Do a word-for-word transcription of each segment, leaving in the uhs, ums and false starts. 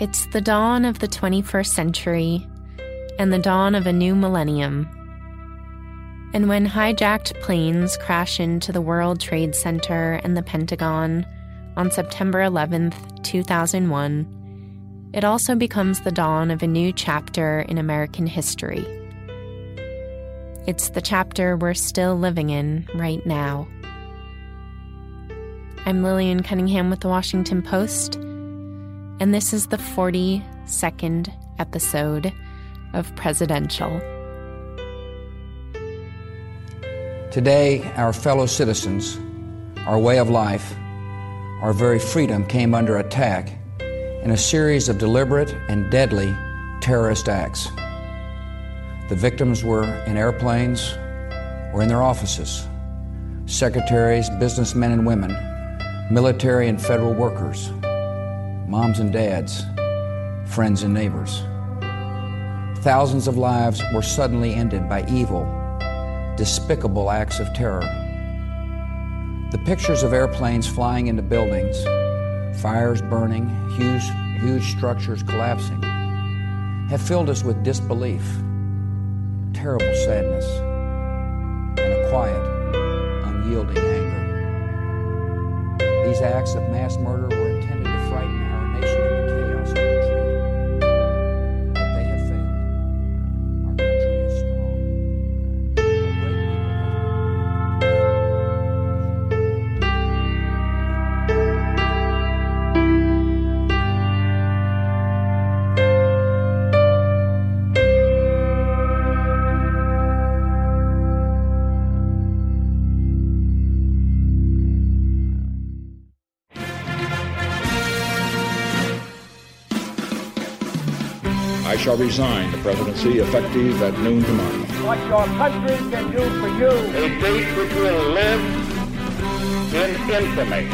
It's the dawn of the twenty-first century and the dawn of a new millennium. And when hijacked planes crash into the World Trade Center and the Pentagon on September eleventh, two thousand one, it also becomes the dawn of a new chapter in American history. It's the chapter we're still living in right now. I'm Lillian Cunningham with The Washington Post, and this is the forty-second episode of Presidential. Today, our fellow citizens, our way of life, our very freedom came under attack in a series of deliberate and deadly terrorist acts. The victims were in airplanes or in their offices, secretaries, businessmen and women, military and federal workers, moms and dads, friends and neighbors. Thousands of lives were suddenly ended by evil, despicable acts of terror. The pictures of airplanes flying into buildings, fires burning, huge, huge structures collapsing, have filled us with disbelief, terrible sadness, and a quiet, unyielding anger. These acts of mass murder were intended to frighten our nation into chaos and retreat, but they have failed. Our country is strong. Shall resign the presidency effective at noon tomorrow. What your country can do for you. A date which will live in infamy.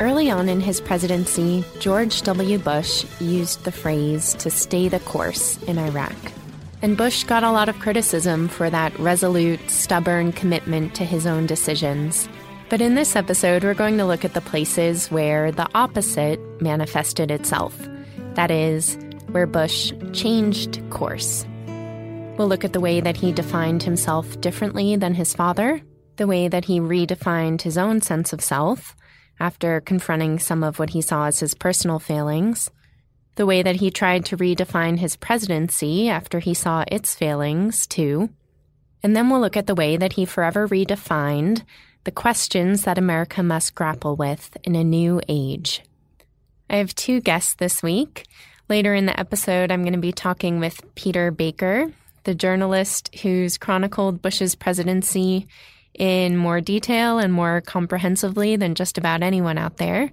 Early on in his presidency, George W. Bush used the phrase to stay the course in Iraq. And Bush got a lot of criticism for that resolute, stubborn commitment to his own decisions. But in this episode, we're going to look at the places where the opposite manifested itself. That is, where Bush changed course. We'll look at the way that he defined himself differently than his father, the way that he redefined his own sense of self after confronting some of what he saw as his personal failings, the way that he tried to redefine his presidency after he saw its failings, too. And then we'll look at the way that he forever redefined the questions that America must grapple with in a new age. I have two guests this week. Later in the episode, I'm going to be talking with Peter Baker, the journalist who's chronicled Bush's presidency in more detail and more comprehensively than just about anyone out there.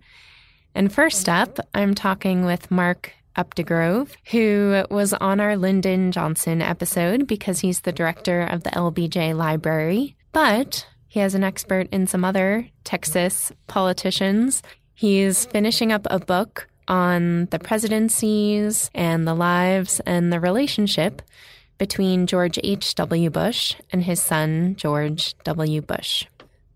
And first up, I'm talking with Mark Updegrove, who was on our Lyndon Johnson episode because he's the director of the L B J Library. But he has an expert in some other Texas politicians. He's finishing up a book on the presidencies and the lives and the relationship between George H W. Bush and his son, George W. Bush.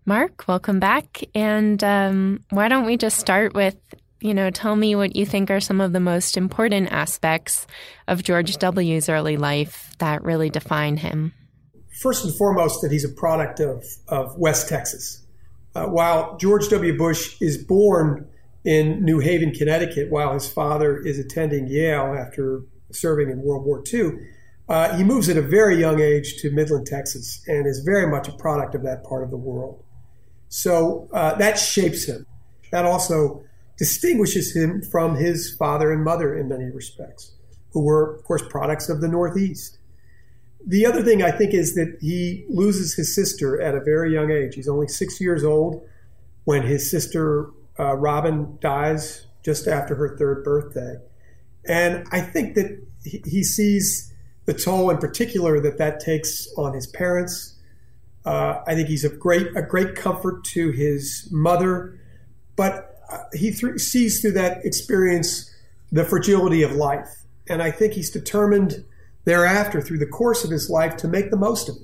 Mark, welcome back. And um, why don't we just start with, you know, tell me what you think are some of the most important aspects of George W.'s early life that really define him. First and foremost, that he's a product of, of West Texas. Uh, while George W. Bush is born in New Haven, Connecticut, while his father is attending Yale after serving in World War Two, uh, he moves at a very young age to Midland, Texas, and is very much a product of that part of the world. So uh, that shapes him. That also distinguishes him from his father and mother in many respects, who were, of course, products of the Northeast. The other thing I think is that he loses his sister at a very young age. He's only six years old when his sister, uh, Robin, dies just after her third birthday. And I think that he, he sees the toll in particular that that takes on his parents. Uh, I think he's of great, a great comfort to his mother, but he th- sees through that experience the fragility of life. And I think he's determined thereafter, through the course of his life, to make the most of it.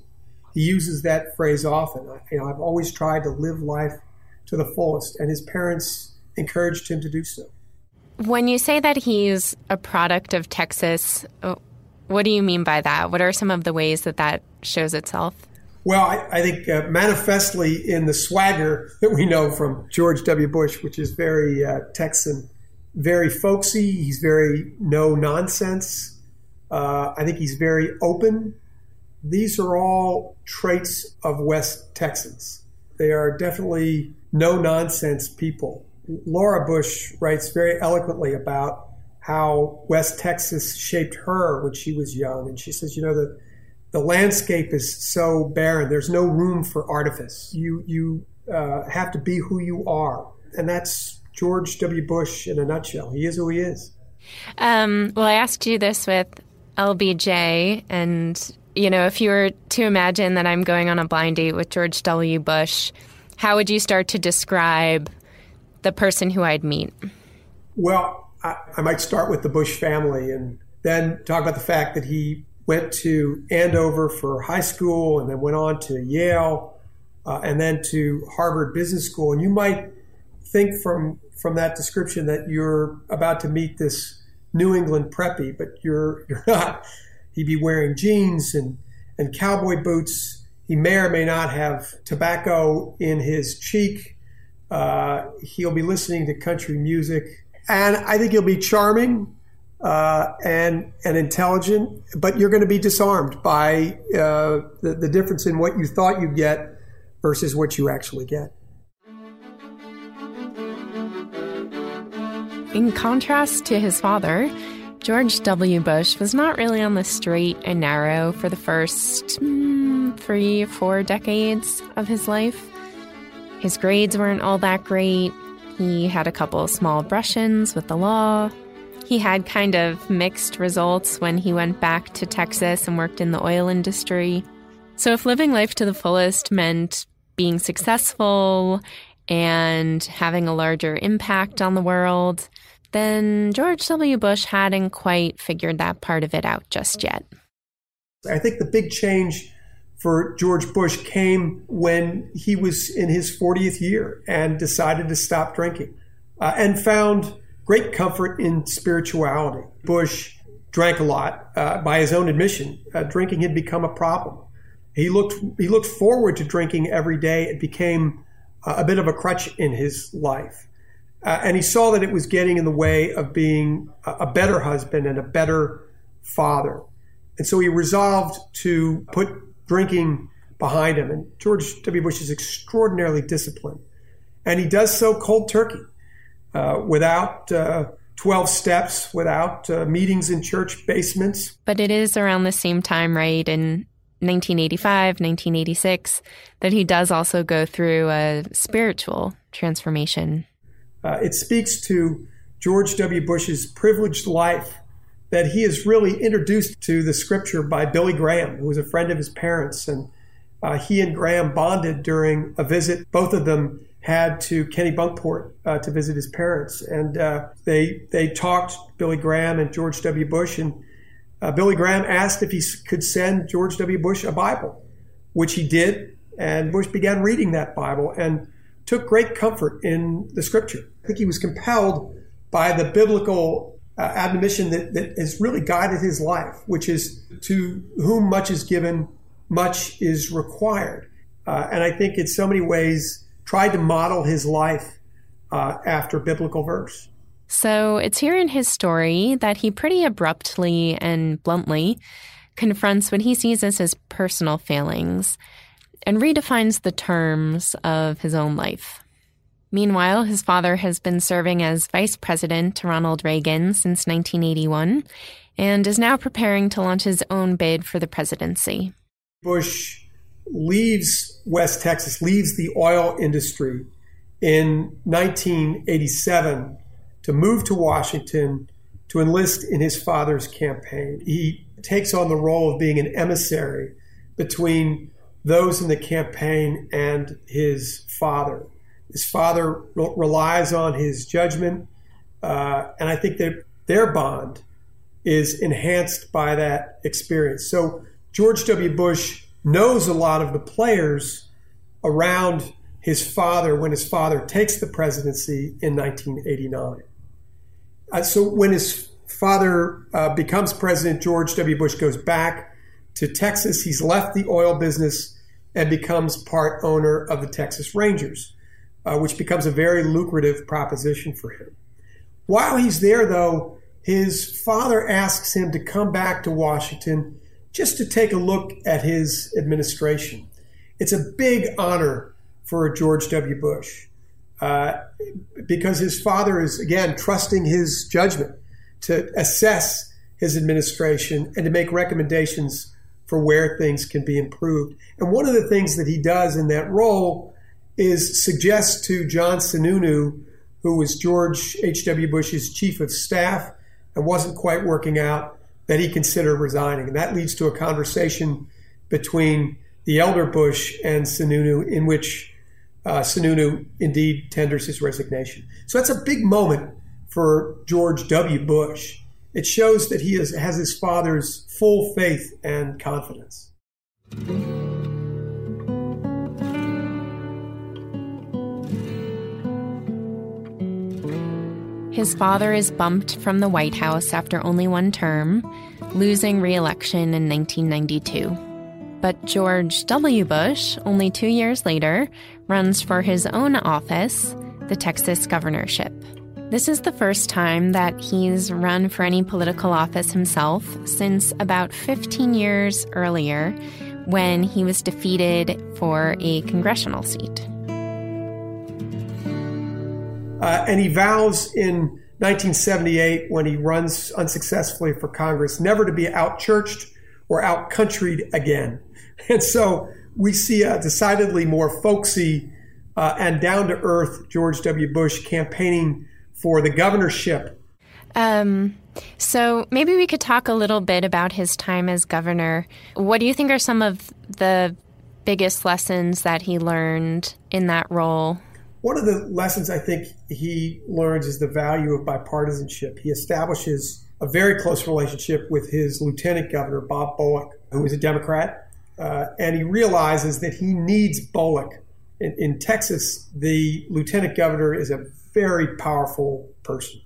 He uses that phrase often. You know, I've always tried to live life to the fullest, and his parents encouraged him to do so. When you say that he's a product of Texas, what do you mean by that? What are some of the ways that that shows itself? Well, I, I think uh, manifestly in the swagger that we know from George W. Bush, which is very uh, Texan, very folksy. He's very no-nonsense. Uh, I think he's very open. These are all traits of West Texans. They are definitely no-nonsense people. Laura Bush writes very eloquently about how West Texas shaped her when she was young. And she says, you know, the, the landscape is so barren. There's no room for artifice. You, you uh, have to be who you are. And that's George W. Bush in a nutshell. He is who he is. Um, well, I asked you this with L B J. And, you know, if you were to imagine that I'm going on a blind date with George W. Bush, how would you start to describe the person who I'd meet? Well, I, I might start with the Bush family and then talk about the fact that he went to Andover for high school and then went on to Yale uh, and then to Harvard Business School. And you might think from, from that description that you're about to meet this New England preppy, but you're you're not. He'd be wearing jeans and, and cowboy boots. He may or may not have tobacco in his cheek. Uh, he'll be listening to country music, and I think he'll be charming uh, and and intelligent. But you're going to be disarmed by uh, the, the difference in what you thought you'd get versus what you actually get. In contrast to his father, George W. Bush was not really on the straight and narrow for the first mm, three, four decades of his life. His grades weren't all that great. He had a couple small brush-ins with the law. He had kind of mixed results when he went back to Texas and worked in the oil industry. So if living life to the fullest meant being successful and having a larger impact on the world, then George W. Bush hadn't quite figured that part of it out just yet. I think the big change for George Bush came when he was in his fortieth year and decided to stop drinking uh, and found great comfort in spirituality. Bush drank a lot. Uh, by his own admission, uh, drinking had become a problem. He looked he looked forward to drinking every day. It became uh, a bit of a crutch in his life. Uh, and he saw that it was getting in the way of being a better husband and a better father. And so he resolved to put drinking behind him. And George W. Bush is extraordinarily disciplined. And he does so cold turkey, uh, without uh, twelve steps, without uh, meetings in church basements. But it is around the same time, right, in nineteen eighty-five, nineteen eighty-six, that he does also go through a spiritual transformation. Uh, it speaks to George W. Bush's privileged life that he is really introduced to the scripture by Billy Graham, who was a friend of his parents. And uh, he and Graham bonded during a visit. Both of them had to Kenny Bunkport uh, to visit his parents. And uh, they they talked, Billy Graham and George W. Bush. And uh, Billy Graham asked if he could send George W. Bush a Bible, which he did. And Bush began reading that Bible and took great comfort in the scripture. I think he was compelled by the biblical Uh, admonition that, that has really guided his life, which is to whom much is given, much is required. Uh, and I think in so many ways tried to model his life uh, after biblical verse. So it's here in his story that he pretty abruptly and bluntly confronts what he sees as his personal failings and redefines the terms of his own life. Meanwhile, his father has been serving as vice president to Ronald Reagan since nineteen eighty-one and is now preparing to launch his own bid for the presidency. Bush leaves West Texas, leaves the oil industry in nineteen eighty-seven to move to Washington to enlist in his father's campaign. He takes on the role of being an emissary between those in the campaign and his father. His father re- relies on his judgment, uh, and I think that their bond is enhanced by that experience. So George W. Bush knows a lot of the players around his father when his father takes the presidency in nineteen eighty-nine. Uh, so when his father uh, becomes president, George W. Bush goes back to Texas. He's left the oil business and becomes part owner of the Texas Rangers, uh, which becomes a very lucrative proposition for him. While he's there, though, his father asks him to come back to Washington just to take a look at his administration. It's a big honor for George W. Bush uh, because his father is, again, trusting his judgment to assess his administration and to make recommendations for where things can be improved. And one of the things that he does in that role is suggest to John Sununu, who was George H W. Bush's chief of staff and wasn't quite working out, that he consider resigning. And that leads to a conversation between the elder Bush and Sununu, in which uh, Sununu indeed tenders his resignation. So that's a big moment for George W. Bush. It shows that he is, has his father's full faith and confidence. His father is bumped from the White House after only one term, losing re-election in nineteen ninety-two. But George W. Bush, only two years later, runs for his own office, the Texas governorship. This is the first time that he's run for any political office himself since about fifteen years earlier, when he was defeated for a congressional seat. Uh, and he vows in nineteen seventy-eight, when he runs unsuccessfully for Congress, never to be out-churched or out-countryed again. And so we see a decidedly more folksy uh, and down-to-earth George W. Bush campaigning for the governorship. Um, so maybe we could talk a little bit about his time as governor. What do you think are some of the biggest lessons that he learned in that role? One of the lessons I think he learns is the value of bipartisanship. He establishes a very close relationship with his lieutenant governor, Bob Bullock, who is a Democrat, uh, and he realizes that he needs Bullock. In, in Texas, the lieutenant governor is a very powerful person,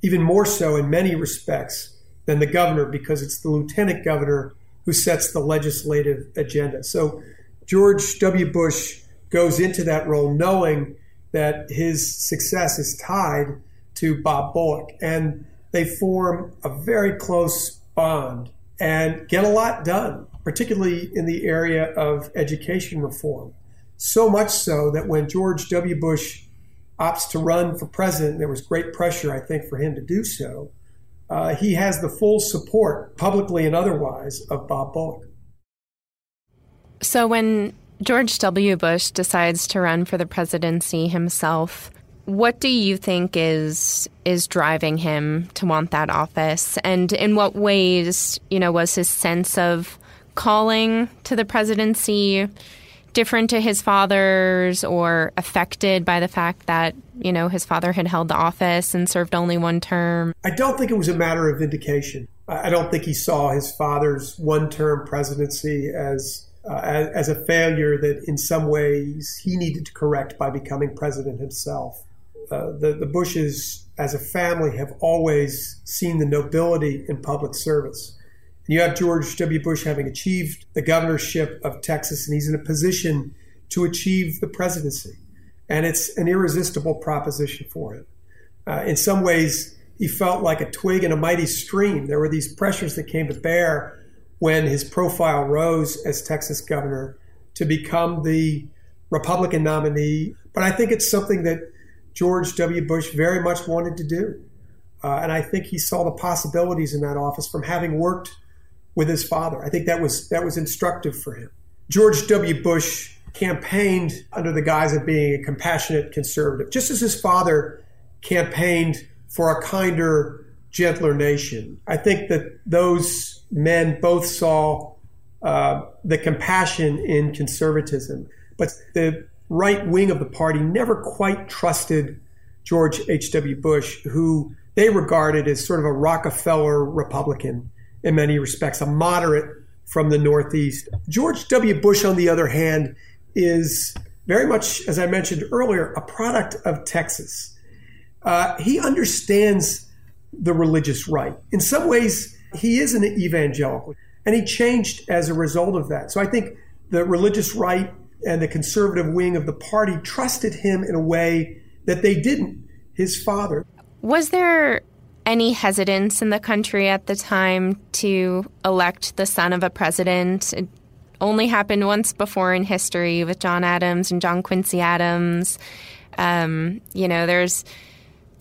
even more so in many respects than the governor, because it's the lieutenant governor who sets the legislative agenda. So George W. Bush goes into that role knowing that his success is tied to Bob Bullock, and they form a very close bond and get a lot done, particularly in the area of education reform. So much so that when George W. Bush opts to run for president, there was great pressure, I think, for him to do so, uh, he has the full support, publicly and otherwise, of Bob Bullock. So when George W. Bush decides to run for the presidency himself, what do you think is is driving him to want that office? And in what ways, you know, was his sense of calling to the presidency different to his father's, or affected by the fact that, you know, his father had held the office and served only one term? I don't think it was a matter of vindication. I don't think he saw his father's one-term presidency as Uh, as, as a failure that in some ways he needed to correct by becoming president himself. Uh, the, the Bushes as a family have always seen the nobility in public service. And you have George W. Bush having achieved the governorship of Texas, and he's in a position to achieve the presidency. And it's an irresistible proposition for him. Uh, in some ways, he felt like a twig in a mighty stream. There were these pressures that came to bear when his profile rose as Texas governor to become the Republican nominee. But I think it's something that George W. Bush very much wanted to do. Uh, and I think he saw the possibilities in that office from having worked with his father. I think that was that was instructive for him. George W. Bush campaigned under the guise of being a compassionate conservative, just as his father campaigned for a kinder, gentler nation. I think that those men both saw uh, the compassion in conservatism, but the right wing of the party never quite trusted George H W. Bush, who they regarded as sort of a Rockefeller Republican in many respects, a moderate from the Northeast. George W. Bush, on the other hand, is very much, as I mentioned earlier, a product of Texas. Uh, he understands the religious right. In some ways, he is an evangelical, and he changed as a result of that. So I think the religious right and the conservative wing of the party trusted him in a way that they didn't his father. Was there any hesitance in the country at the time to elect the son of a president? It only happened once before in history with John Adams and John Quincy Adams. Um, you know, there's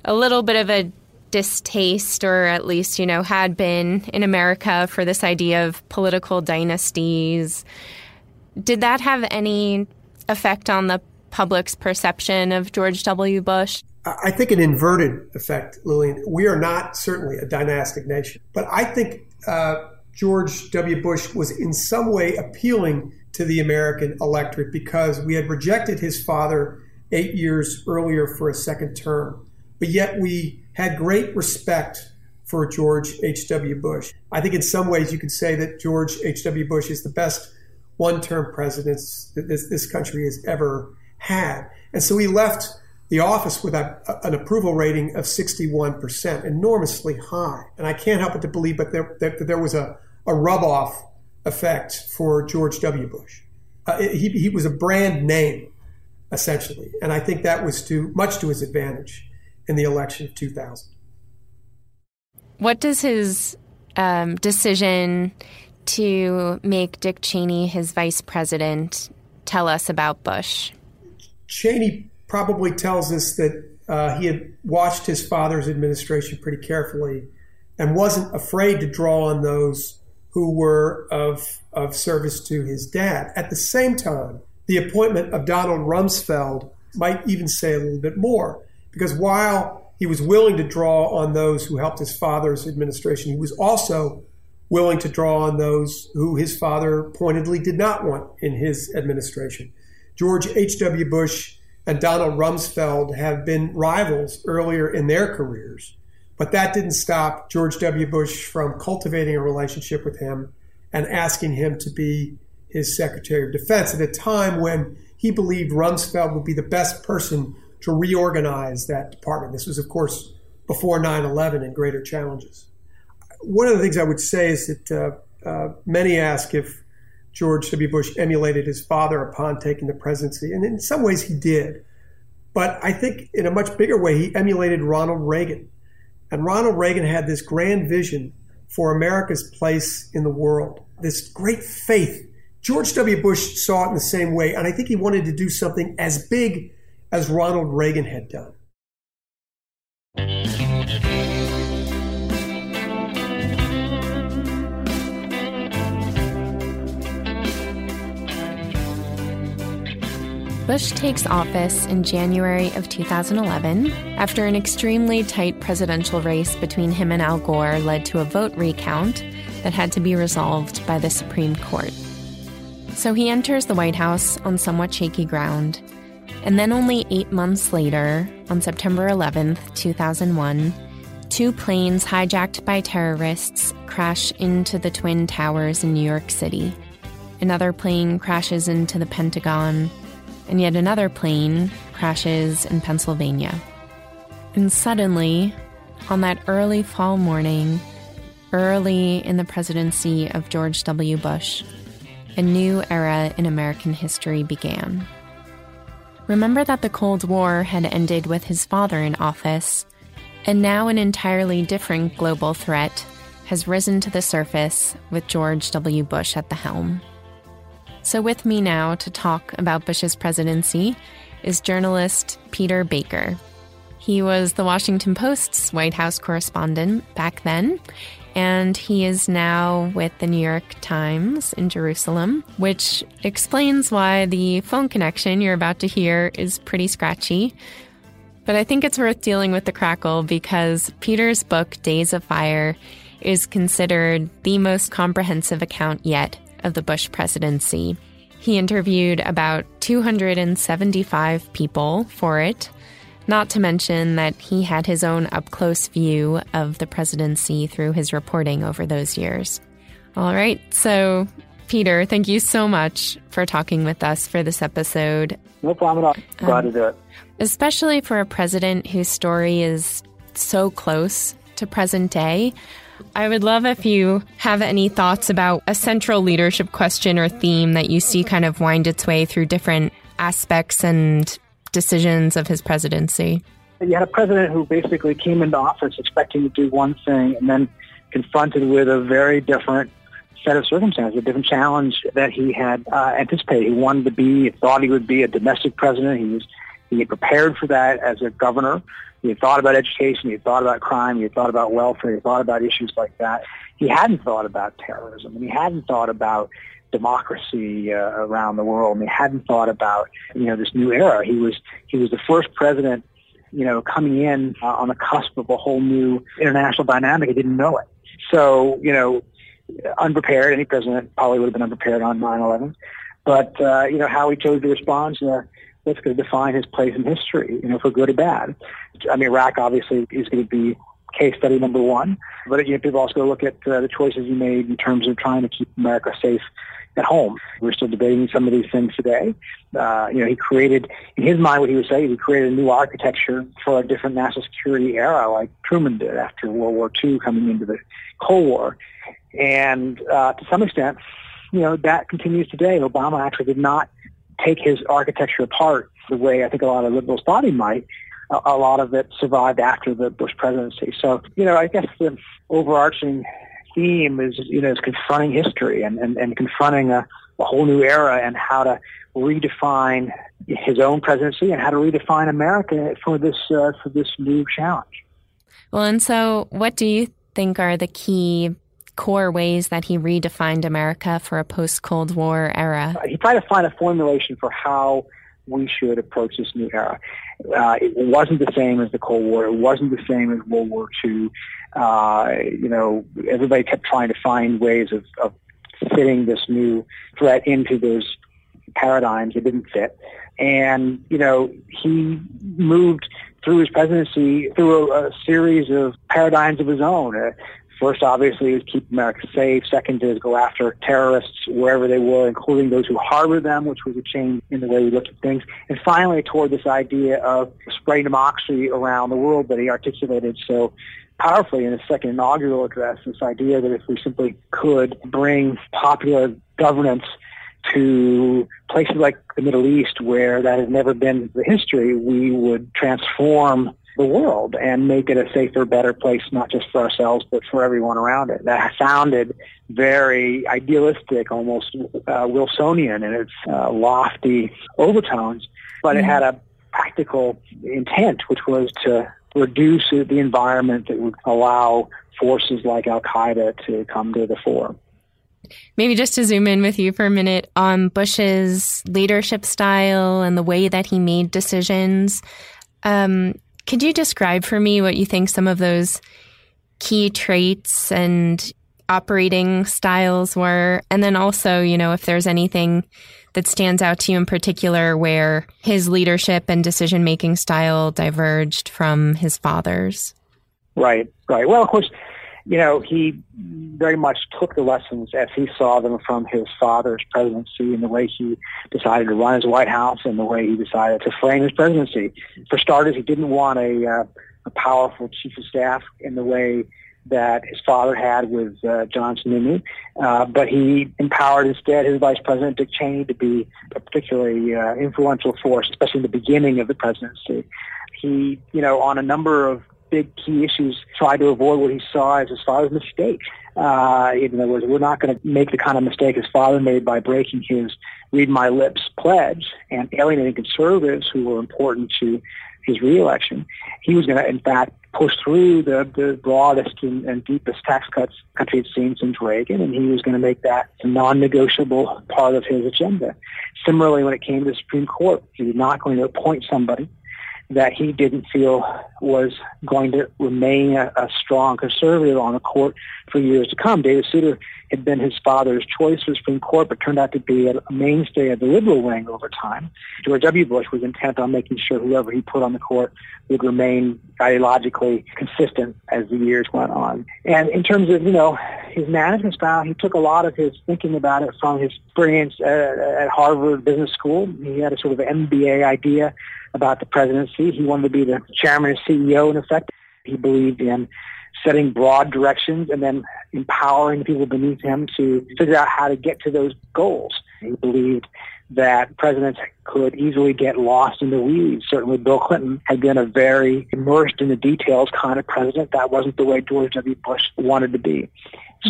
a little bit of a distaste, or at least, you know, had been in America for this idea of political dynasties. Did that have any effect on the public's perception of George W. Bush? I think an inverted effect, Lillian. We are not certainly a dynastic nation, but I think uh, George W. Bush was in some way appealing to the American electorate because we had rejected his father eight years earlier for a second term, but yet we had great respect for George H W. Bush. I think in some ways you could say that George H W. Bush is the best one-term president that this, this country has ever had. And so he left the office with a, an approval rating of sixty-one percent, enormously high. And I can't help but to believe but there, that there was a, a rub-off effect for George W. Bush. Uh, he, he was a brand name, essentially. And I think that was to much to his advantage in the election of two thousand. What does his um, decision to make Dick Cheney his vice president tell us about Bush? Cheney probably tells us that uh, he had watched his father's administration pretty carefully and wasn't afraid to draw on those who were of, of service to his dad. At the same time, the appointment of Donald Rumsfeld might even say a little bit more, because while he was willing to draw on those who helped his father's administration, he was also willing to draw on those who his father pointedly did not want in his administration. George H W. Bush and Donald Rumsfeld have been rivals earlier in their careers, but that didn't stop George W. Bush from cultivating a relationship with him and asking him to be his Secretary of Defense at a time when he believed Rumsfeld would be the best person to reorganize that department. This was, of course, before nine eleven and greater challenges. One of the things I would say is that uh, uh, many ask if George W. Bush emulated his father upon taking the presidency, and in some ways he did. But I think in a much bigger way, he emulated Ronald Reagan. And Ronald Reagan had this grand vision for America's place in the world, this great faith. George W. Bush saw it in the same way, and I think he wanted to do something as big as Ronald Reagan had done. Bush takes office in January of two thousand eleven after an extremely tight presidential race between him and Al Gore led to a vote recount that had to be resolved by the Supreme Court. So he enters the White House on somewhat shaky ground. And then only eight months later, on September eleventh, two thousand one, two planes hijacked by terrorists crash into the Twin Towers in New York City. Another plane crashes into the Pentagon, and yet another plane crashes in Pennsylvania. And suddenly, on that early fall morning, early in the presidency of George W. Bush, a new era in American history began. Remember that the Cold War had ended with his father in office, and now an entirely different global threat has risen to the surface with George W. Bush at the helm. So with me now to talk about Bush's presidency is journalist Peter Baker. He was The Washington Post's White House correspondent back then, and he is now with the New York Times in Jerusalem, which explains why the phone connection you're about to hear is pretty scratchy. But I think it's worth dealing with the crackle because Peter's book, Days of Fire, is considered the most comprehensive account yet of the Bush presidency. He interviewed about two hundred seventy-five people for it, not to mention that he had his own up-close view of the presidency through his reporting over those years. All right. So, Peter, thank you so much for talking with us for this episode. No problem at all. Glad um, to do it. Especially for a president whose story is so close to present day. I would love if you have any thoughts about a central leadership question or theme that you see kind of wind its way through different aspects and decisions of his presidency. You had a president who basically came into office expecting to do one thing and then confronted with a very different set of circumstances, a different challenge that he had uh, anticipated. He wanted to be, thought he would be a domestic president. He was, he had prepared for that as a governor. He had thought about education. He had thought about crime. He had thought about welfare. He had thought about issues like that. He hadn't thought about terrorism, and he hadn't thought about democracy uh, around the world, and he hadn't thought about, you know, this new era. He was he was the first president, you know, coming in uh, on the cusp of a whole new international dynamic. He didn't know it. So, you know, unprepared. Any president probably would have been unprepared on nine eleven. But, uh, you know, how he chose to respond to uh, what's going to define his place in history, you know, for good or bad. I mean, Iraq, obviously, is going to be case study number one. But, you know, people also look at uh, the choices he made in terms of trying to keep America safe at home. We're still debating some of these things today. Uh, you know, he created, in his mind, what he would say, he created a new architecture for a different national security era, like Truman did after World War Two, coming into the Cold War. And uh, to some extent, you know, that continues today. Obama actually did not take his architecture apart the way I think a lot of liberals thought he might. A, a lot of it survived after the Bush presidency. So, you know, I guess the overarching theme is, you know, is confronting history and, and, and confronting a, a whole new era and how to redefine his own presidency and how to redefine America for this uh, for this new challenge. Well, and so what do you think are the key core ways that he redefined America for a post-Cold War era? He tried to find a formulation for how we should approach this new era. Uh, it wasn't the same as the Cold War. It wasn't the same as World War Two. Uh, you know, everybody kept trying to find ways of, of fitting this new threat into those paradigms. It didn't fit. And, you know, he moved through his presidency through a, a series of paradigms of his own. Uh, First, obviously, is keep America safe. Second is go after terrorists wherever they were, including those who harbor them, which was a change in the way we looked at things. And finally, toward this idea of spreading democracy around the world that he articulated so powerfully in his second inaugural address, this idea that if we simply could bring popular governance to places like the Middle East where that has never been the history, we would transform the world and make it a safer, better place, not just for ourselves, but for everyone around it. That sounded very idealistic, almost uh, Wilsonian in its uh, lofty overtones, but it had a practical intent, which was to reduce the environment that would allow forces like Al-Qaeda to come to the fore. Maybe just to zoom in with you for a minute on Bush's leadership style and the way that he made decisions. Um, Could you describe for me what you think some of those key traits and operating styles were? And then also, you know, if there's anything that stands out to you in particular where his leadership and decision-making style diverged from his father's? Right, right. Well, of course, you know, he very much took the lessons as he saw them from his father's presidency and the way he decided to run his White House and the way he decided to frame his presidency. For starters, he didn't want a, uh, a powerful chief of staff in the way that his father had with uh, Johnson and Newman, uh, but he empowered instead his vice president, Dick Cheney, to be a particularly uh, influential force, especially in the beginning of the presidency. He, you know, on a number of big key issues, tried to avoid what he saw as his father's mistake. Uh, in other words, we're not going to make the kind of mistake his father made by breaking his read my lips pledge and alienating conservatives who were important to his reelection. He was going to, in fact, push through the, the broadest and, and deepest tax cuts the country had seen since Reagan, and he was going to make that a non-negotiable part of his agenda. Similarly, when it came to the Supreme Court, he was not going to appoint somebody that he didn't feel was going to remain a, a strong conservative on the court for years to come. David Souter had been his father's choice for the Supreme Court, but turned out to be a mainstay of the liberal wing over time. George W. Bush was intent on making sure whoever he put on the court would remain ideologically consistent as the years went on. And in terms of, you know, his management style, he took a lot of his thinking about it from his experience at, at Harvard Business School. He had a sort of M B A idea about the presidency. He wanted to be the chairman and C E O, in effect. He believed in setting broad directions and then empowering people beneath him to figure out how to get to those goals. He believed that presidents could easily get lost in the weeds. Certainly Bill Clinton had been a very immersed in the details kind of president. That wasn't the way George W. Bush wanted to be.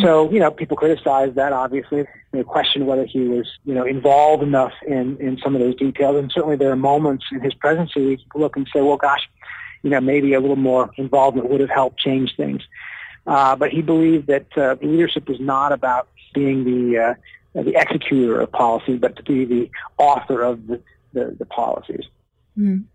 So, you know, people criticize that, obviously. They question whether he was, you know, involved enough in, in some of those details. And certainly there are moments in his presidency where you can look and say, well, gosh, you know, maybe a little more involvement would have helped change things. Uh, but he believed that uh, leadership was not about being the uh, the executor of policy, but to be the author of the, the, the policies. Mm.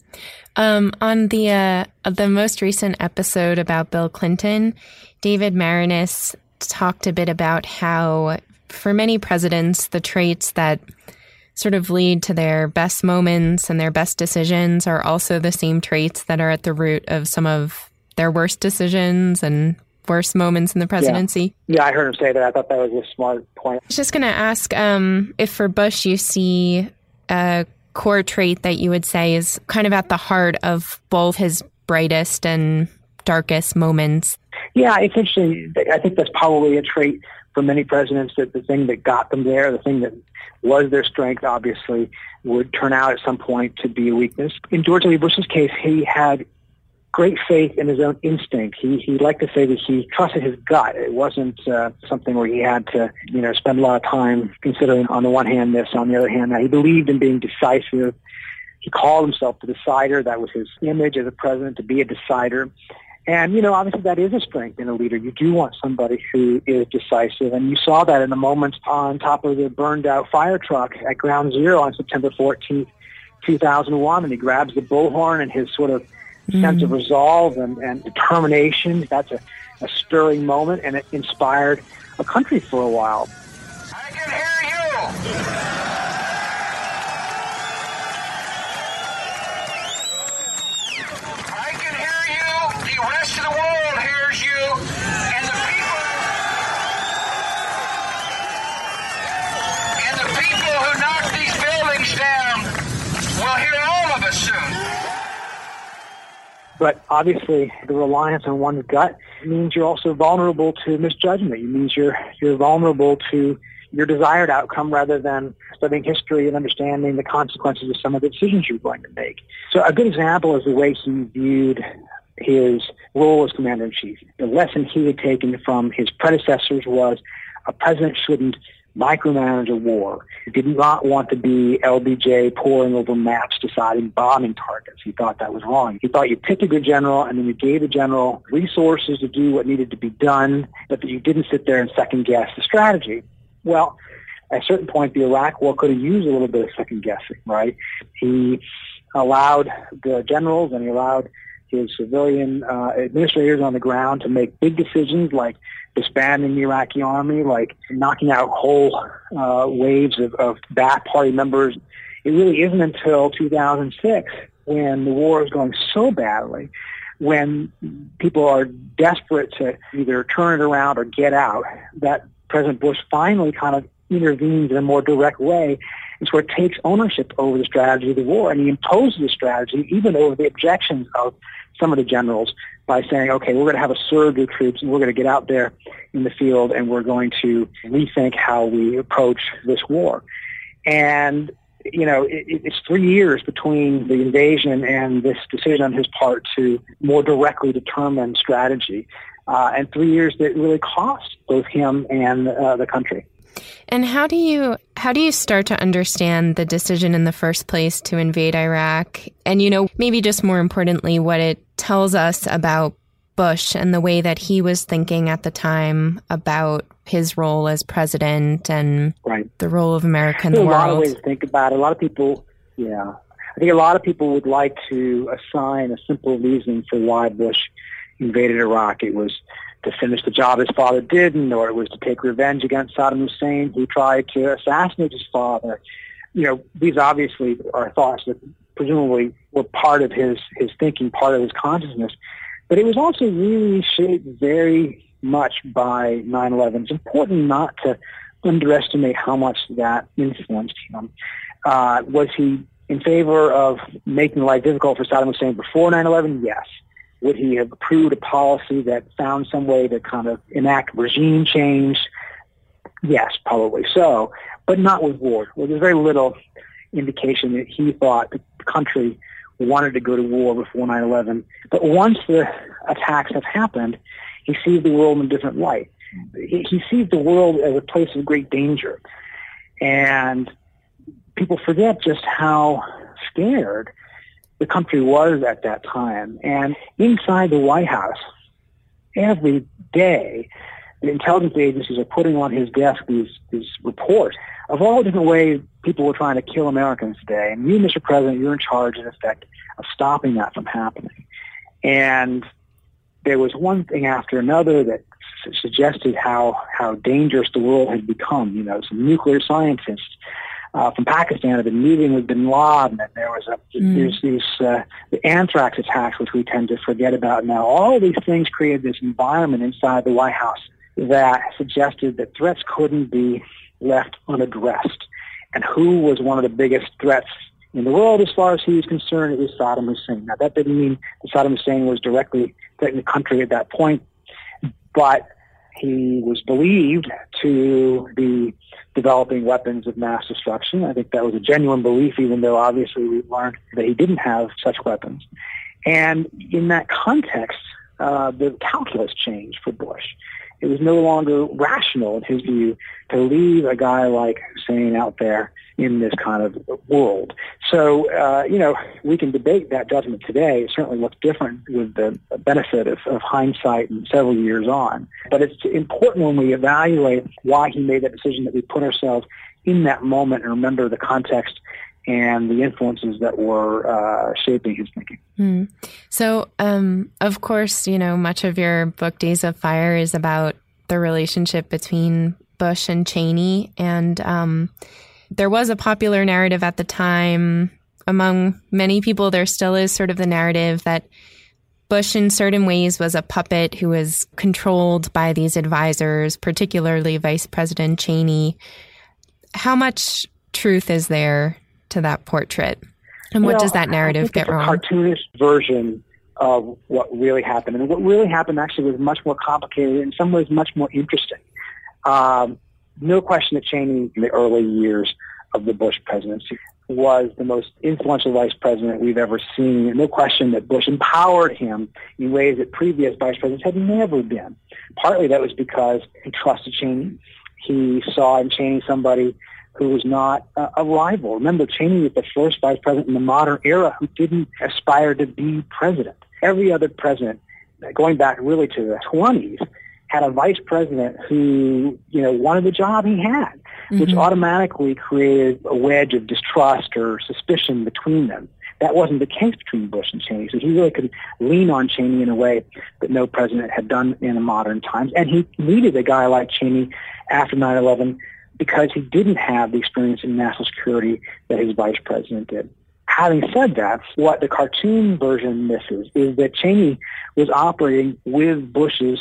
Um, on the uh, the most recent episode about Bill Clinton, David Marinus talked a bit about how, for many presidents, the traits that sort of lead to their best moments and their best decisions are also the same traits that are at the root of some of their worst decisions and worst moments in the presidency. Yeah, yeah I heard him say that. I thought that was a smart point. I was just going to ask um, if for Bush you see a core trait that you would say is kind of at the heart of both his brightest and darkest moments. Yeah, it's interesting. I think that's probably a trait for many presidents, that the thing that got them there, the thing that was their strength, obviously, would turn out at some point to be a weakness. In George W. Bush's case, he had great faith in his own instinct. He he liked to say that he trusted his gut. It wasn't uh, something where he had to, you know, spend a lot of time considering on the one hand this, on the other hand that. He believed in being decisive. He called himself the decider. That was his image as a president, to be a decider. And, you know, obviously that is a strength in a leader. You do want somebody who is decisive. And you saw that in the moments on top of the burned out fire truck at Ground Zero on September fourteenth, two thousand one. And he grabs the bullhorn, and his sort of mm-hmm. sense of resolve and, and determination. That's a, a stirring moment, and it inspired a country for a while. I can hear you! But obviously, the reliance on one's gut means you're also vulnerable to misjudgment. It means you're you're vulnerable to your desired outcome rather than studying history and understanding the consequences of some of the decisions you're going to make. So a good example is the way he viewed his role as commander-in-chief. The lesson he had taken from his predecessors was a president shouldn't micromanage a war. He did not want to be L B J poring over maps, deciding bombing targets. He thought that was wrong. He thought you picked a good general, and then you gave the general resources to do what needed to be done, but that you didn't sit there and second-guess the strategy. Well, at a certain point, the Iraq War could have used a little bit of second-guessing, right? He allowed the generals, and he allowed his civilian uh, administrators on the ground to make big decisions like disbanding the Iraqi army, like knocking out whole uh, waves of, of Ba'ath Party members. It really isn't until two thousand six, when the war is going so badly, when people are desperate to either turn it around or get out, that President Bush finally kind of intervenes in a more direct way. It's where it takes ownership over the strategy of the war, and he imposes the strategy even over the objections of some of the generals by saying, okay, we're going to have a surge of troops, and we're going to get out there in the field, and we're going to rethink how we approach this war. And, you know, it, it's three years between the invasion and this decision on his part to more directly determine strategy, uh, and three years that really cost both him and uh, the country. And how do you how do you start to understand the decision in the first place to invade Iraq? And, you know, maybe just more importantly, what it tells us about Bush and the way that he was thinking at the time about his role as president and right. the role of America in the world. There's a lot of ways to think about it. A lot of people, yeah. I think a lot of people would like to assign a simple reason for why Bush invaded Iraq. It was to finish the job his father didn't, or it was to take revenge against Saddam Hussein, who tried to assassinate his father. You know, these obviously are thoughts that presumably were part of his, his thinking, part of his consciousness. But it was also really shaped very much by nine eleven. It's important not to underestimate how much that influenced him. Uh, was he in favor of making life difficult for Saddam Hussein before nine eleven? Yes. Would he have approved a policy that found some way to kind of enact regime change? Yes, probably so, but not with war. Well, there's very little indication that he thought the country wanted to go to war before nine eleven. But once the attacks have happened, he sees the world in a different light. He, he sees the world as a place of great danger. And people forget just how scared the country was at that time. And inside the White House, every day, the intelligence agencies are putting on his desk these, these reports of all the different ways people were trying to kill Americans today. And you, Mister President, you're in charge, in effect, of stopping that from happening. And there was one thing after another that su- suggested how, how dangerous the world had become. You know, some nuclear scientists uh, from Pakistan had been meeting with bin Laden, and there was a, mm. there's these uh, the anthrax attacks, which we tend to forget about now. All of these things created this environment inside the White House that suggested that threats couldn't be left unaddressed. And who was one of the biggest threats in the world, as far as he was concerned? It was Saddam Hussein. Now, that didn't mean that Saddam Hussein was directly threatening the country at that point, but he was believed to be developing weapons of mass destruction. I think that was a genuine belief, even though obviously we learned that he didn't have such weapons. And in that context, uh, the calculus changed for Bush. It was no longer rational, in his view, to leave a guy like Hussein out there in this kind of world. So, uh, you know, we can debate that judgment today. It certainly looks different with the benefit of, of hindsight and several years on. But it's important when we evaluate why he made that decision that we put ourselves in that moment and remember the context and the influences that were uh, shaping his thinking. Mm. So, um, of course, you know, much of your book, Days of Fire, is about the relationship between Bush and Cheney. And um, there was a popular narrative at the time among many people. There still is sort of the narrative that Bush in certain ways was a puppet who was controlled by these advisors, particularly Vice President Cheney. How much truth is there to that portrait? And what well, does that narrative get wrong? It's a cartoonish version of what really happened. And what really happened actually was much more complicated, in some ways much more interesting. Um, no question that Cheney, in the early years of the Bush presidency, was the most influential vice president we've ever seen. And no question that Bush empowered him in ways that previous vice presidents had never been. Partly that was because he trusted Cheney. He saw in Cheney somebody who was not uh, a rival. Remember, Cheney was the first vice president in the modern era who didn't aspire to be president. Every other president, going back really to the twenties, had a vice president who, you know, wanted the job he had, mm-hmm. which automatically created a wedge of distrust or suspicion between them. That wasn't the case between Bush and Cheney, so he really could lean on Cheney in a way that no president had done in the modern times. And he needed a guy like Cheney after nine eleven, because he didn't have the experience in national security that his vice president did. Having said that, what the cartoon version misses is that Cheney was operating with Bush's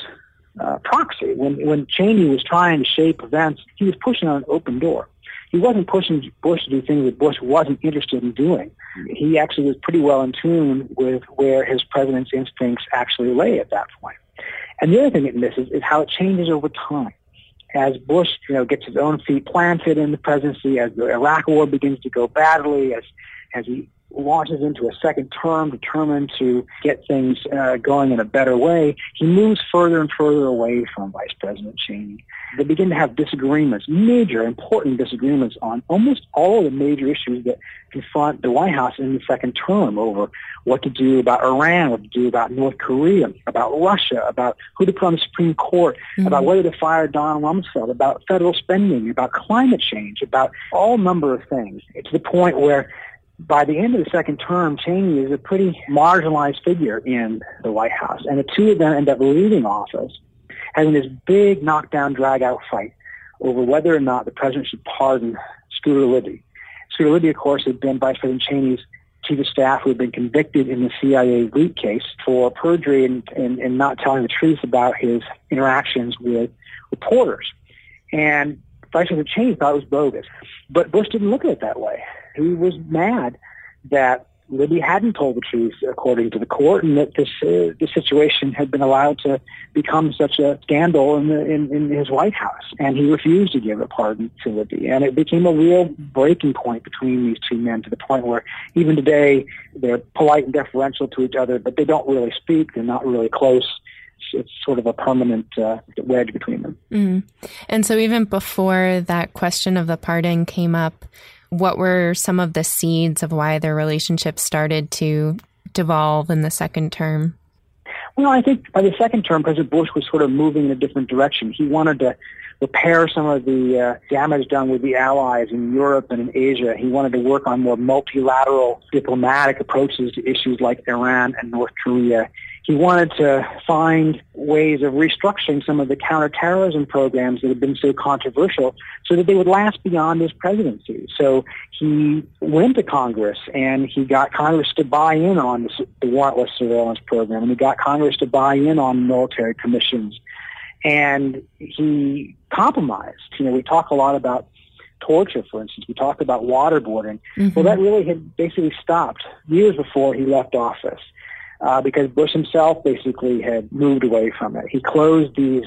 uh, proxy. When when Cheney was trying to shape events, he was pushing on an open door. He wasn't pushing Bush to do things that Bush wasn't interested in doing. He actually was pretty well in tune with where his president's instincts actually lay at that point. And the other thing it misses is how it changes over time. As Bush, you know, gets his own feet planted in the presidency, as the Iraq War begins to go badly, as as he launches into a second term determined to get things uh, going in a better way, he moves further and further away from Vice President Cheney. They begin to have disagreements, major, important disagreements on almost all the major issues that confront the White House in the second term, over what to do about Iran, what to do about North Korea, about Russia, about who to put on the Supreme Court, mm-hmm. about whether to fire Donald Rumsfeld, about federal spending, about climate change, about all number of things. It's the point where By the end of the second term, Cheney is a pretty marginalized figure in the White House, and the two of them end up leaving office, having this big knockdown, drag-out fight over whether or not the president should pardon Scooter Libby. Scooter Libby, of course, had been Vice President Cheney's chief of staff who had been convicted in the C I A leak case for perjury and, and, and not telling the truth about his interactions with reporters. And Vice President Cheney thought it was bogus. But Bush didn't look at it that way. He was mad that Libby hadn't told the truth, according to the court, and that this uh, this situation had been allowed to become such a scandal in, the, in in his White House. And he refused to give a pardon to Libby. And it became a real breaking point between these two men, to the point where even today they're polite and deferential to each other, but they don't really speak. They're not really close. It's sort of a permanent uh, wedge between them. Mm-hmm. And so even before that question of the pardon came up, what were some of the seeds of why their relationship started to devolve in the second term? Well, I think by the second term, President Bush was sort of moving in a different direction. He wanted to repair some of the uh, damage done with the allies in Europe and in Asia. He wanted to work on more multilateral diplomatic approaches to issues like Iran and North Korea. He wanted to find ways of restructuring some of the counterterrorism programs that had been so controversial so that they would last beyond his presidency. So he went to Congress and he got Congress to buy in on the warrantless surveillance program, and he got Congress to buy in on military commissions. And he compromised. You know, we talk a lot about torture, for instance. We talk about waterboarding. Mm-hmm. Well, that really had basically stopped years before he left office. Uh, because Bush himself basically had moved away from it. He closed these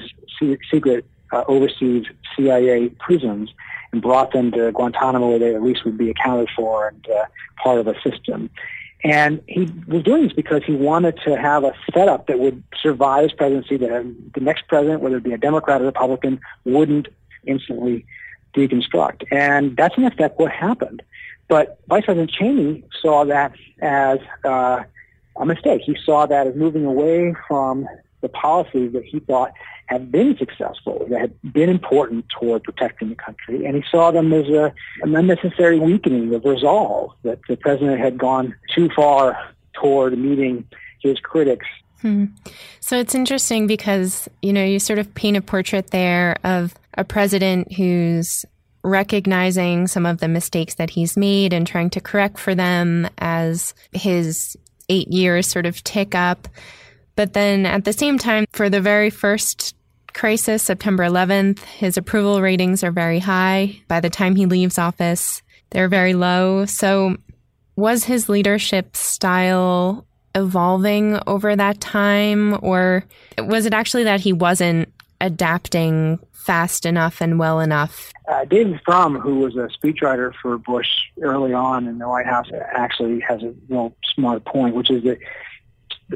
secret uh, overseas C I A prisons and brought them to Guantanamo, where they at least would be accounted for and uh, part of a system. And he was doing this because he wanted to have a setup that would survive his presidency, that the next president, whether it be a Democrat or Republican, wouldn't instantly deconstruct. And that's in effect what happened. But Vice President Cheney saw that as uh a mistake. He saw that as moving away from the policies that he thought had been successful, that had been important toward protecting the country, and he saw them as a, an unnecessary weakening of resolve, that the president had gone too far toward meeting his critics. Hmm. So it's interesting because, you know, you sort of paint a portrait there of a president who's recognizing some of the mistakes that he's made and trying to correct for them as his eight years sort of tick up. But then at the same time, for the very first crisis, September eleventh, his approval ratings are very high. By the time he leaves office, they're very low. So was his leadership style evolving over that time? Or was it actually that he wasn't adapting fast enough and well enough? Uh, David Frum, who was a speechwriter for Bush early on in the White House, actually has a real smart point, which is that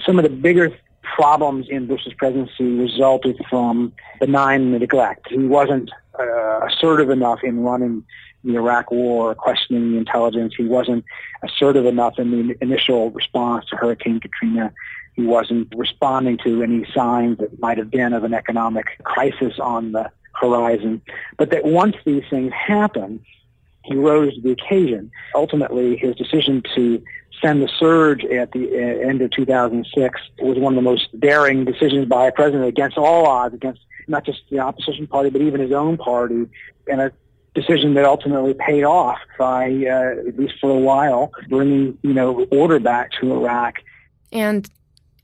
some of the bigger problems in Bush's presidency resulted from benign neglect. He wasn't uh, assertive enough in running the Iraq War, questioning the intelligence. He wasn't assertive enough in the initial response to Hurricane Katrina. He wasn't responding to any signs that might have been of an economic crisis on the horizon. But that once these things happen, he rose to the occasion. Ultimately, his decision to send the surge at the end of two thousand six was one of the most daring decisions by a president, against all odds, against not just the opposition party, but even his own party, and a decision that ultimately paid off by, uh, at least for a while, bringing, you know, order back to Iraq. And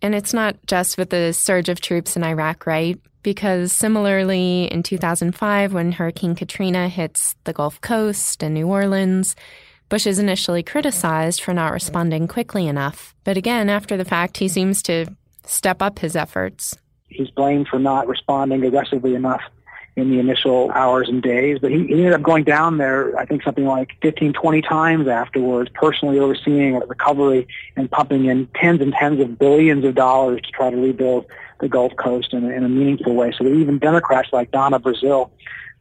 And it's not just with the surge of troops in Iraq, right? Because similarly, in two thousand five, when Hurricane Katrina hits the Gulf Coast and New Orleans, Bush is initially criticized for not responding quickly enough. But again, after the fact, he seems to step up his efforts. He's blamed for not responding aggressively enough in the initial hours and days, but he, he ended up going down there, I think, something like fifteen, twenty times afterwards, personally overseeing recovery and pumping in tens and tens of billions of dollars to try to rebuild the Gulf Coast in a, in a meaningful way. So that even Democrats like Donna Brazile,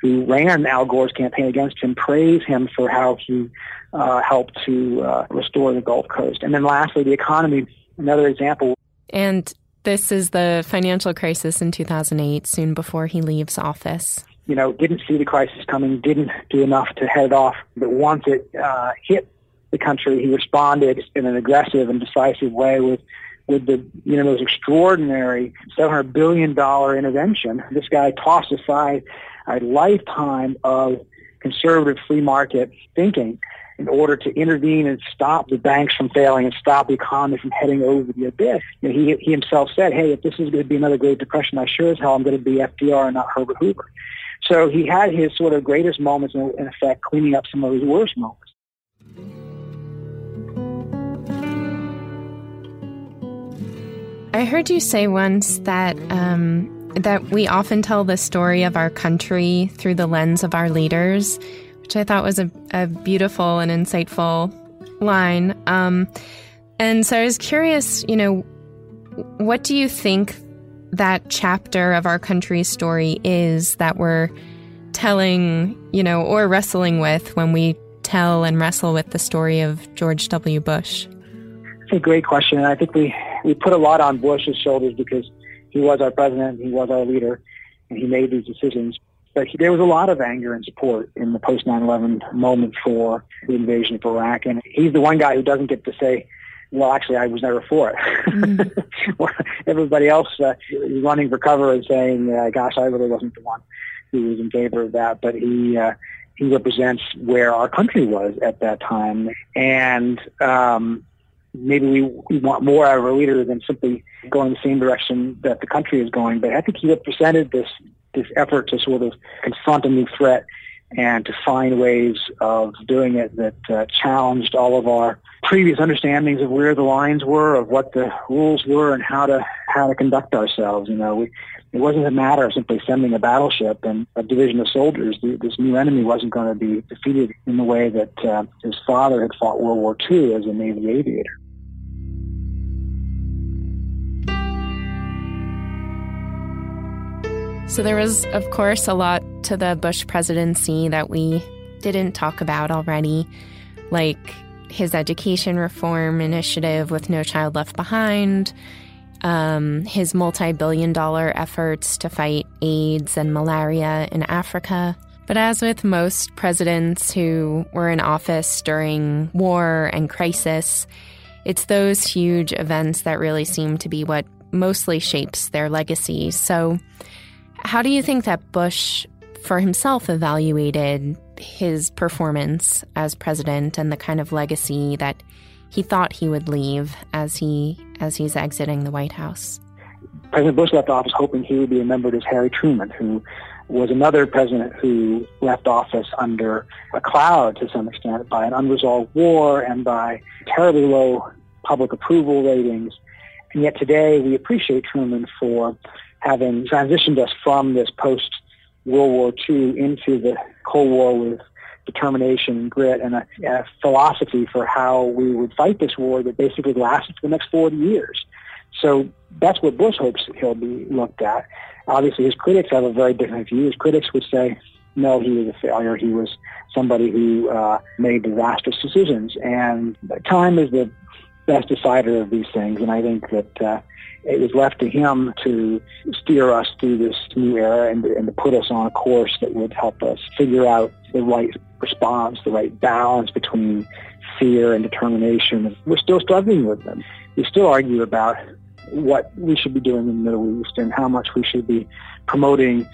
who ran Al Gore's campaign against him, praise him for how he uh, helped to uh, restore the Gulf Coast. And then lastly, the economy, another example. And this is the financial crisis in two thousand eight, soon before he leaves office. You know, didn't see the crisis coming, didn't do enough to head it off. But once it uh, hit the country. He responded in an aggressive and decisive way with with the, you know, most extraordinary seven hundred billion dollars intervention. This guy tossed aside a lifetime of conservative free market thinking in order to intervene and stop the banks from failing and stop the economy from heading over the abyss. You know, he, he himself said, hey, if this is going to be another Great Depression, I sure as hell I'm going to be F D R and not Herbert Hoover. So he had his sort of greatest moments, in, in effect, cleaning up some of his worst moments. I heard you say once that um, that we often tell the story of our country through the lens of our leaders, which I thought was a, a beautiful and insightful line. Um, and so I was curious, you know, what do you think that chapter of our country's story is that we're telling, you know, or wrestling with when we tell and wrestle with the story of George W. Bush? It's a great question, and I think we, we put a lot on Bush's shoulders because he was our president, he was our leader, and he made these decisions. But he, there was a lot of anger and support in the post nine eleven moment for the invasion of Iraq, and he's the one guy who doesn't get to say, well, actually, I was never for it. Mm-hmm. Everybody else uh, is running for cover and saying, uh, gosh, I really wasn't the one who was in favor of that, but he uh, he represents where our country was at that time, and um maybe we, we want more out of our leader than simply going the same direction that the country is going. But I think he represented this this effort to sort of confront a new threat and to find ways of doing it that uh, challenged all of our previous understandings of where the lines were, of what the rules were, and how to how to conduct ourselves. You know, we, it wasn't a matter of simply sending a battleship and a division of soldiers. The, this new enemy wasn't going to be defeated in the way that uh, his father had fought World War Two as a Navy aviator. So there was, of course, a lot to the Bush presidency that we didn't talk about already, like his education reform initiative with No Child Left Behind, um, his multi-billion dollar efforts to fight AIDS and malaria in Africa. But as with most presidents who were in office during war and crisis, it's those huge events that really seem to be what mostly shapes their legacy. So how do you think that Bush, for himself, evaluated his performance as president and the kind of legacy that he thought he would leave as he as he's exiting the White House? President Bush left office hoping he would be remembered as Harry Truman, who was another president who left office under a cloud to some extent by an unresolved war and by terribly low public approval ratings. And yet today we appreciate Truman for having transitioned us from this post-World War Two into the Cold War with determination and grit and a, a philosophy for how we would fight this war that basically lasted for the next forty years. So that's what Bush hopes he'll be looked at. Obviously, his critics have a very different view. His critics would say, no, he was a failure. He was somebody who uh, made disastrous decisions. And time is the best decider of these things, and I think that uh, it was left to him to steer us through this new era and, and to put us on a course that would help us figure out the right response, the right balance between fear and determination. We're still struggling with them. We still argue about what we should be doing in the Middle East and how much we should be promoting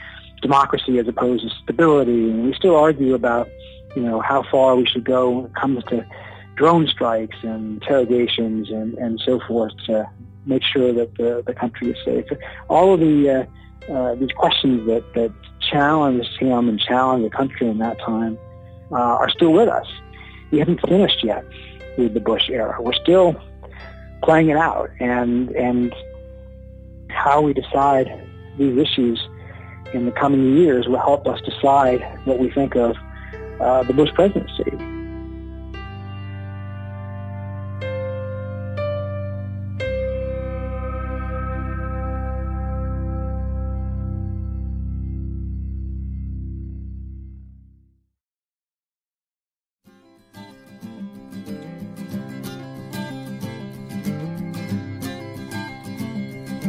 democracy as opposed to stability, and we still argue about, you know, how far we should go when it comes to drone strikes and interrogations and, and so forth to make sure that the, the country is safe. All of the uh, uh, these questions that, that challenged him and challenged the country in that time uh, are still with us. We haven't finished yet with the Bush era. We're still playing it out, and and how we decide these issues in the coming years will help us decide what we think of uh, the Bush presidency.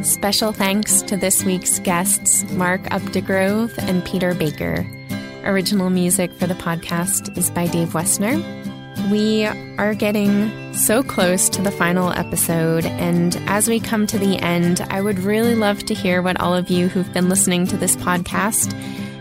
Special thanks to this week's guests, Mark Updegrove and Peter Baker. Original music for the podcast is by Dave Westner. We are getting so close to the final episode, and as we come to the end, I would really love to hear what all of you who've been listening to this podcast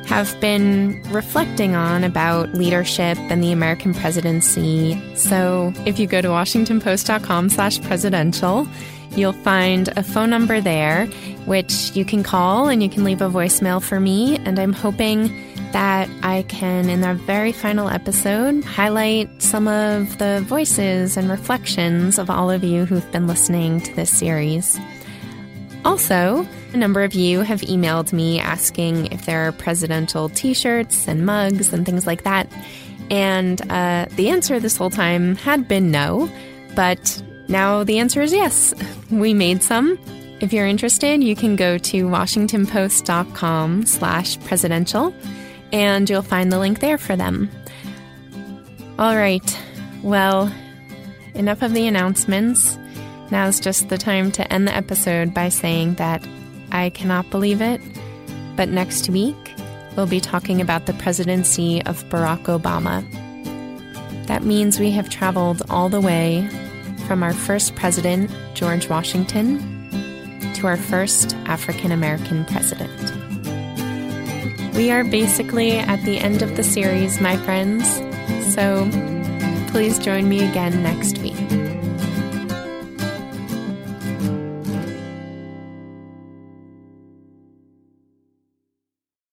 have been reflecting on about leadership and the American presidency. So if you go to washington post dot com slash presidential, you'll find a phone number there, which you can call and you can leave a voicemail for me. And I'm hoping that I can, in our very final episode, highlight some of the voices and reflections of all of you who've been listening to this series. Also, a number of you have emailed me asking if there are presidential t-shirts and mugs and things like that. And uh, the answer this whole time had been no, but now the answer is yes. We made some. If you're interested, you can go to washington post dot com slash presidential, and you'll find the link there for them. All right. Well, enough of the announcements. Now's just the time to end the episode by saying that I cannot believe it, but next week we'll be talking about the presidency of Barack Obama. That means we have traveled all the way from our first president, George Washington, to our first African-American president. We are basically at the end of the series, my friends, so please join me again next week.